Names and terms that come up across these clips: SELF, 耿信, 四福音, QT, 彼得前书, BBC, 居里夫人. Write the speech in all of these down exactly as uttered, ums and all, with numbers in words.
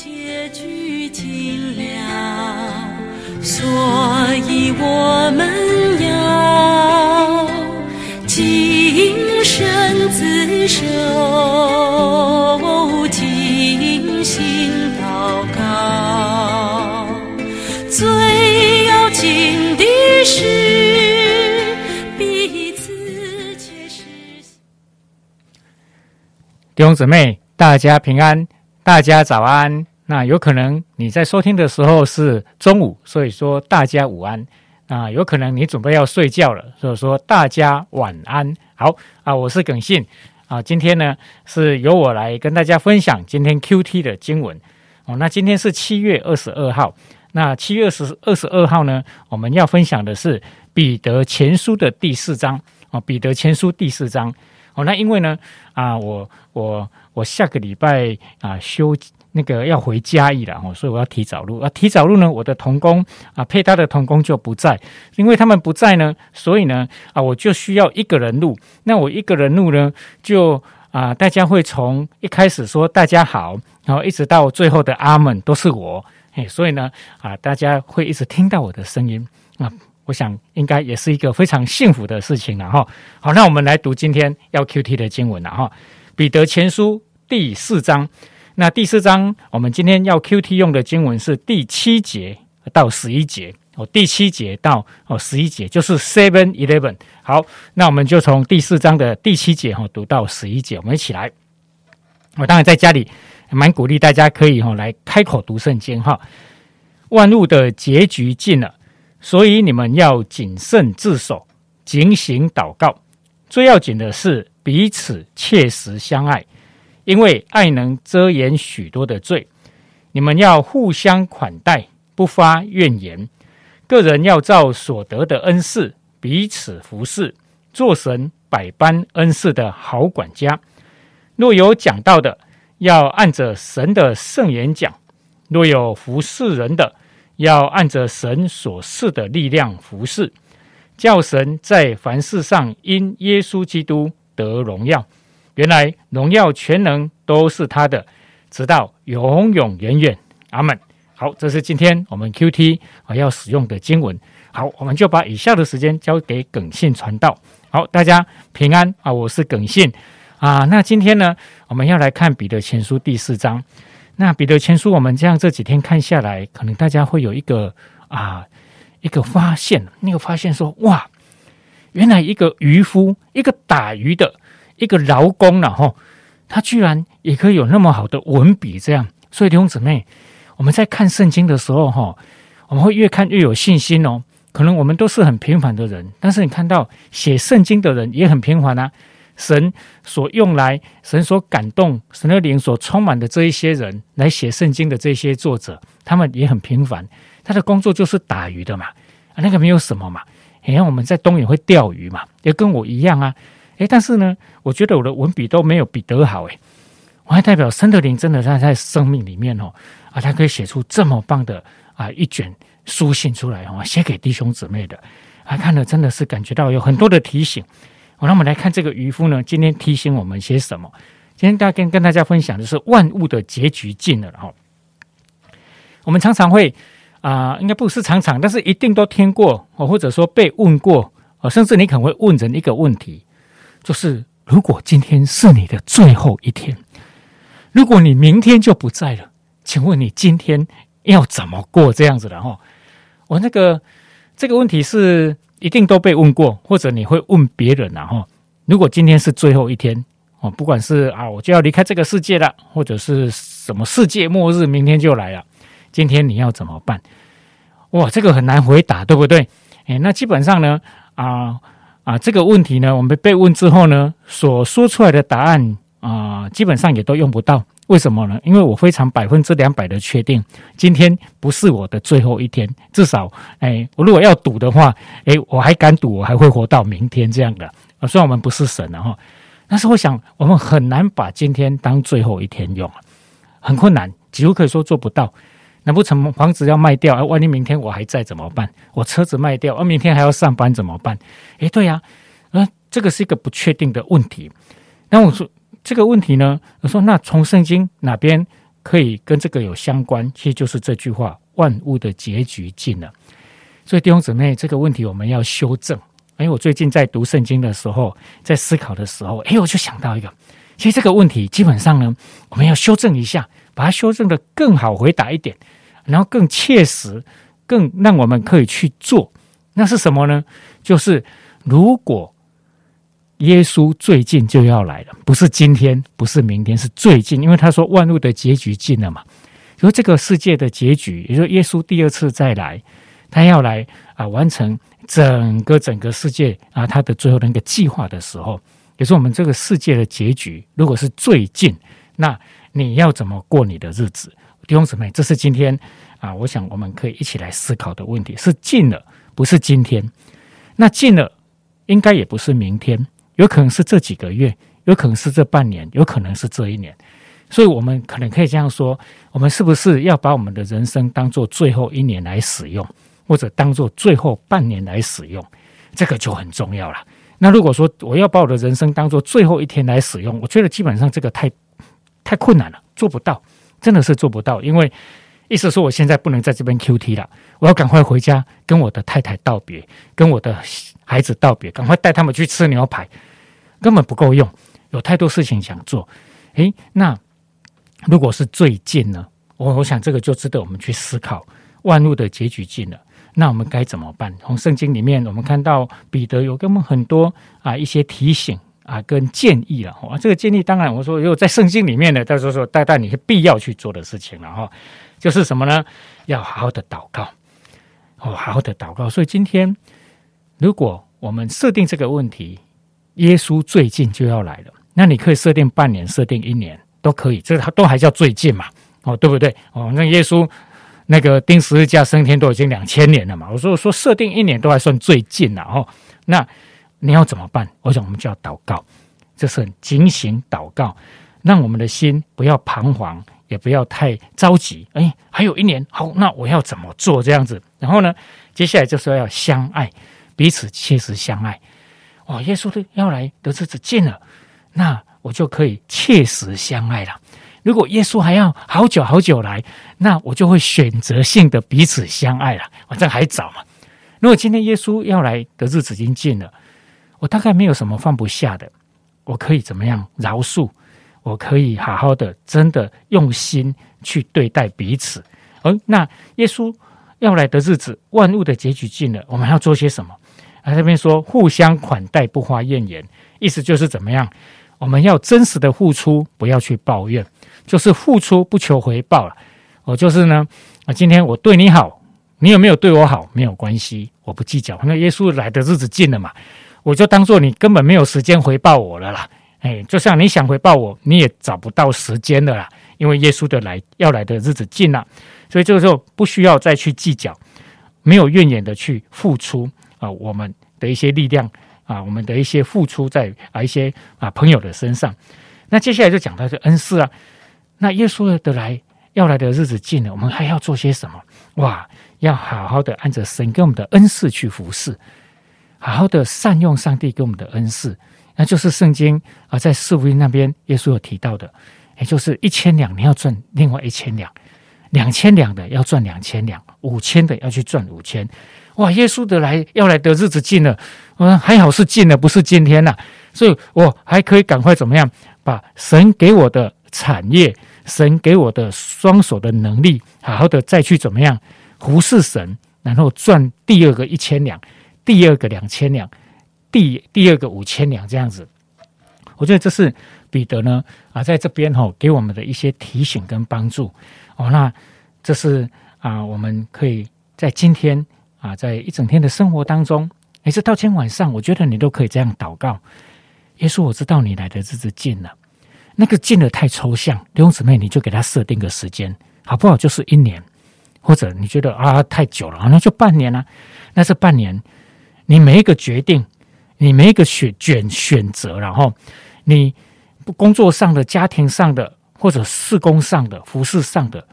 结局尽了，所以我们要今生自守，尽心祷告。最要紧的是彼此切实。弟兄姊妹，大家平安，大家早安。那有可能你在收听的时候是中午，所以说大家午安。那有可能你准备要睡觉了，所以说大家晚安。好啊，我是耿信啊，今天呢是由我来跟大家分享今天 Q T 的经文哦。那今天是七月二十二号，那七月二十二号呢，我们要分享的是彼得前书的第四章哦，彼得前书第四章。哦，那因为呢，啊，我我我下个礼拜啊休那个要回嘉义了，哦，所以我要提早录啊。提早录呢，我的同工啊，配搭的同工就不在，因为他们不在呢，所以呢啊，我就需要一个人录。那我一个人录呢，就啊，大家会从一开始说大家好，然后一直到最后的阿们都是我，哎，所以呢啊，大家会一直听到我的声音啊。我想应该也是一个非常幸福的事情了哈。好，那我们来读今天要 Q T 的经文了哈，《彼得前书》第四章。那第四章，我们今天要 Q T 用的经文是第七节到十一节哦，第七节到哦十一节就是 seven eleven。好，那我们就从第四章的第七节哈读到十一节，我们一起来。我当然在家里蛮鼓励大家可以哈来开口读圣经哈。万物的结局尽了。所以你们要谨慎自守，警醒祷告。最要紧的是彼此切实相爱，因为爱能遮掩许多的罪。你们要互相款待，不发怨言。个人要照所得的恩赐彼此服侍，做神百般恩赐的好管家。若有讲道的，要按着神的圣言讲；若有服侍人的，要按着神所赐的力量服侍，叫神在凡事上因耶稣基督得荣耀。原来荣耀全能都是他的，直到永永远远。阿们。好，这是今天我们 Q T 要使用的经文。好，我们就把以下的时间交给耿信传道。好，大家平安啊，我是耿信啊。那今天呢，我们要来看彼得前书第四章。那彼得前书，我们这样这几天看下来，可能大家会有一个啊一个发现，那个发现说，哇，原来一个渔夫，一个打鱼的，一个劳工了哈，他居然也可以有那么好的文笔，这样。所以弟兄姊妹，我们在看圣经的时候哈，我们会越看越有信心哦。可能我们都是很平凡的人，但是你看到写圣经的人也很平凡啊。神所用来，神所感动，神的灵所充满的这一些人来写圣经的这些作者，他们也很平凡，他的工作就是打鱼的嘛，啊、那个没有什么嘛。哎、欸，我们在东也会钓鱼嘛，也跟我一样啊。哎、欸，但是呢，我觉得我的文笔都没有彼得好哎、欸。我还代表神的灵真的在在生命里面哦，啊，他可以写出这么棒的啊一卷书信出来哦，写给弟兄姊妹的，啊，看了真的是感觉到有很多的提醒。好，那我们来看这个渔夫呢，今天提醒我们些什么？今天大概跟大家分享的是万物的结局尽了哈。我们常常会啊、呃，应该不是常常，但是一定都听过哦，或者说被问过哦，甚至你可能会问人一个问题，就是如果今天是你的最后一天，如果你明天就不在了，请问你今天要怎么过这样子的哈？我那个这个问题是。一定都被问过，或者你会问别人啊哈。如果今天是最后一天哦，不管是啊我就要离开这个世界了，或者是什么世界末日明天就来了，今天你要怎么办？哇，这个很难回答，对不对？哎，那基本上呢啊啊这个问题呢，我们被问之后呢，所说出来的答案啊、呃，基本上也都用不到。为什么呢？因为我非常百分之两百的确定，今天不是我的最后一天。至少，哎，我如果要赌的话，哎，我还敢赌，我还会活到明天这样的。啊，虽然我们不是神了哈，但是我想，我们很难把今天当最后一天用，很困难，几乎可以说做不到。难不成房子要卖掉？啊，万一明天我还在怎么办？我车子卖掉，啊，明天还要上班怎么办？哎，对呀、啊，啊，这个是一个不确定的问题。那我说。这个问题呢，我说那从圣经哪边可以跟这个有相关，其实就是这句话，万物的结局近了。所以弟兄姊妹，这个问题我们要修正。因为我最近在读圣经的时候，在思考的时候，哎，我就想到一个，其实这个问题基本上呢，我们要修正一下，把它修正的更好回答一点，然后更切实，更让我们可以去做。那是什么呢？就是如果耶稣最近就要来了，不是今天，不是明天，是最近，因为他说万物的结局近了嘛。所以这个世界的结局，也就是耶稣第二次再来，他要来啊、呃、完成整个整个世界啊他的最后那个计划的时候，也是我们这个世界的结局。如果是最近，那你要怎么过你的日子？弟兄姊妹，这是今天啊，我想我们可以一起来思考的问题，是近了，不是今天。那近了，应该也不是明天。有可能是这几个月，有可能是这半年，有可能是这一年。所以我们可能可以这样说，我们是不是要把我们的人生当作最后一年来使用，或者当作最后半年来使用？这个就很重要了。那如果说我要把我的人生当作最后一天来使用，我觉得基本上这个太太困难了，做不到，真的是做不到。因为意思说我现在不能在这边 Q T 了，我要赶快回家跟我的太太道别，跟我的孩子道别，赶快带他们去吃牛排，根本不够用，有太多事情想做。诶，那如果是最近呢？我我想这个就值得我们去思考，万物的结局近了，那我们该怎么办？从圣经里面我们看到彼得有给我们很多啊一些提醒啊跟建议了、啊、这个建议当然我说如果在圣经里面呢，他说说带带你必要去做的事情了、哦、就是什么呢？要好好的祷告、哦、好好的祷告。所以今天如果我们设定这个问题，耶稣最近就要来了，那你可以设定半年，设定一年都可以，这都还叫最近嘛、哦、对不对、哦、那耶稣那个钉十字架升天都已经两千年了嘛，我说说设定一年都还算最近了、哦、那你要怎么办？我想我们就要祷告，这是很警醒祷告，让我们的心不要彷徨，也不要太着急。哎，还有一年，好，那我要怎么做这样子？然后呢，接下来就是要相爱，彼此切实相爱。哦，耶稣要来的日子近了，那我就可以切实相爱了。如果耶稣还要好久好久来，那我就会选择性的彼此相爱了，反正还早嘛。如果今天耶稣要来的日子已经近了，我大概没有什么放不下的，我可以怎么样饶恕，我可以好好的真的用心去对待彼此。而那耶稣要来的日子，万物的结局近了，我们要做些什么？他这边说互相款待，不花怨言，意思就是怎么样，我们要真实的付出，不要去抱怨，就是付出不求回报了。我就是呢，今天我对你好，你有没有对我好没有关系，我不计较，那耶稣来的日子近了嘛，我就当作你根本没有时间回报我了啦。哎，就像你想回报我，你也找不到时间了啦，因为耶稣的来要来的日子近了，所以这个时候不需要再去计较，没有怨言的去付出啊，我们的一些力量啊，我们的一些付出在啊一些啊朋友的身上。那接下来就讲到这恩赐啊，那耶稣的来要来的日子近了，我们还要做些什么？哇，要好好的按着神给我们的恩赐去服侍。好好的善用上帝给我们的恩赐，那就是圣经啊，在四福音那边耶稣有提到的，也就是一千两你要赚另外一千两，两千两的要赚两千两，五千的要去赚五千。哇，耶稣的来要来的日子近了，还好是近了，不是今天呐、啊，所以我还可以赶快怎么样，把神给我的产业，神给我的双手的能力，好好的再去怎么样服侍神，然后赚第二个一千两。第二个两千两，第第二个五千两，这样子，我觉得这是彼得呢啊，在这边吼、哦、给我们的一些提醒跟帮助哦。那这是啊，我们可以在今天啊，在一整天的生活当中，每次到今天晚上，我觉得你都可以这样祷告：耶稣，我知道你来的日子近了，那个近了太抽象，弟兄姊妹，你就给他设定个时间，好不好？就是一年，或者你觉得啊太久了，那就半年啊，那这半年。你每一个决定，你每一个选选择，然后你工作上的、家庭上的，或者事工上的、服事上的，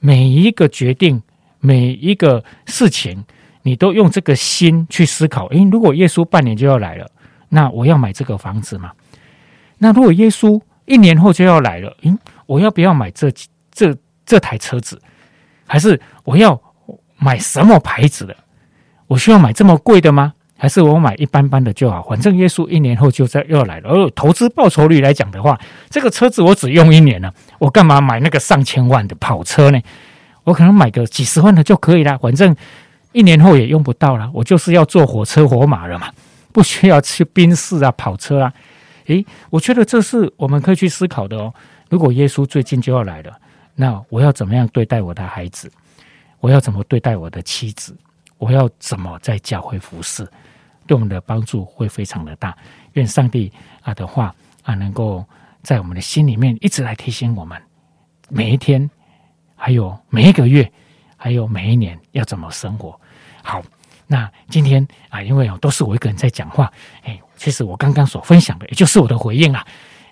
每一个决定、每一个事情，你都用这个心去思考。诶，如果耶稣半年就要来了，那我要买这个房子吗？那如果耶稣一年后就要来了，诶，我要不要买这这这台车子，还是我要买什么牌子的？我需要买这么贵的吗？还是我买一般般的就好？反正耶稣一年后就再又来了。而投资报酬率来讲的话，这个车子我只用一年了，我干嘛买那个上千万的跑车呢？我可能买个几十万的就可以了，反正一年后也用不到了。我就是要坐火车火马了嘛，不需要去宾士啊、跑车啊。诶，我觉得这是我们可以去思考的哦。如果耶稣最近就要来了，那我要怎么样对待我的孩子？我要怎么对待我的妻子？我要怎么在教会服侍？对我们的帮助会非常的大。愿上帝啊的话啊，能够在我们的心里面一直来提醒我们，每一天，还有每一个月，还有每一年要怎么生活。好，那今天啊，因为都是我一个人在讲话，哎，其实我刚刚所分享的，也就是我的回应啊。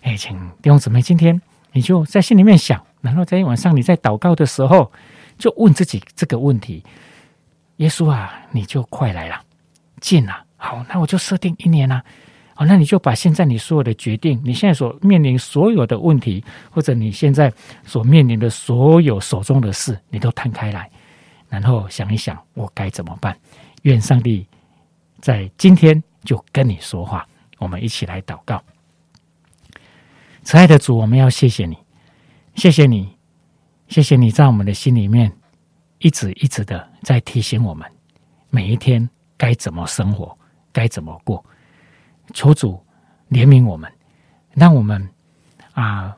哎，请弟兄姊妹，今天你就在心里面想，然后在晚上你在祷告的时候，就问自己这个问题：耶稣啊，你就快来了，近了。好，那我就设定一年啊。好，那你就把现在你所有的决定，你现在所面临所有的问题，或者你现在所面临的所有手中的事，你都摊开来，然后想一想，我该怎么办？愿上帝在今天就跟你说话。我们一起来祷告。慈爱的主，我们要谢谢你，谢谢你，谢谢你在我们的心里面一直一直的在提醒我们，每一天该怎么生活，该怎么过。求主怜悯我们，让我们啊，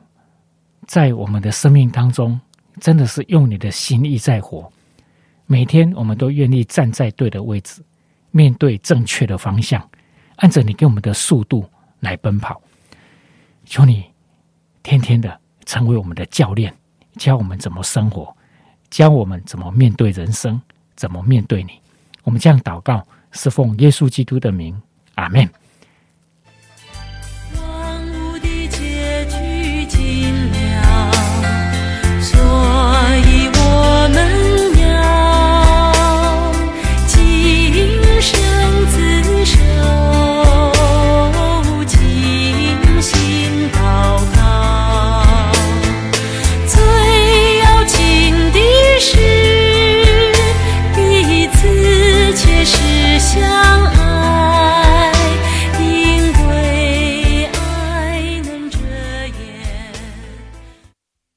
在我们的生命当中，真的是用你的心意在活。每天我们都愿意站在对的位置，面对正确的方向，按着你给我们的速度来奔跑。求你天天的成为我们的教练，教我们怎么生活，教我们怎么面对人生，怎么面对你。我们这样祷告，是奉耶稣基督的名，阿们。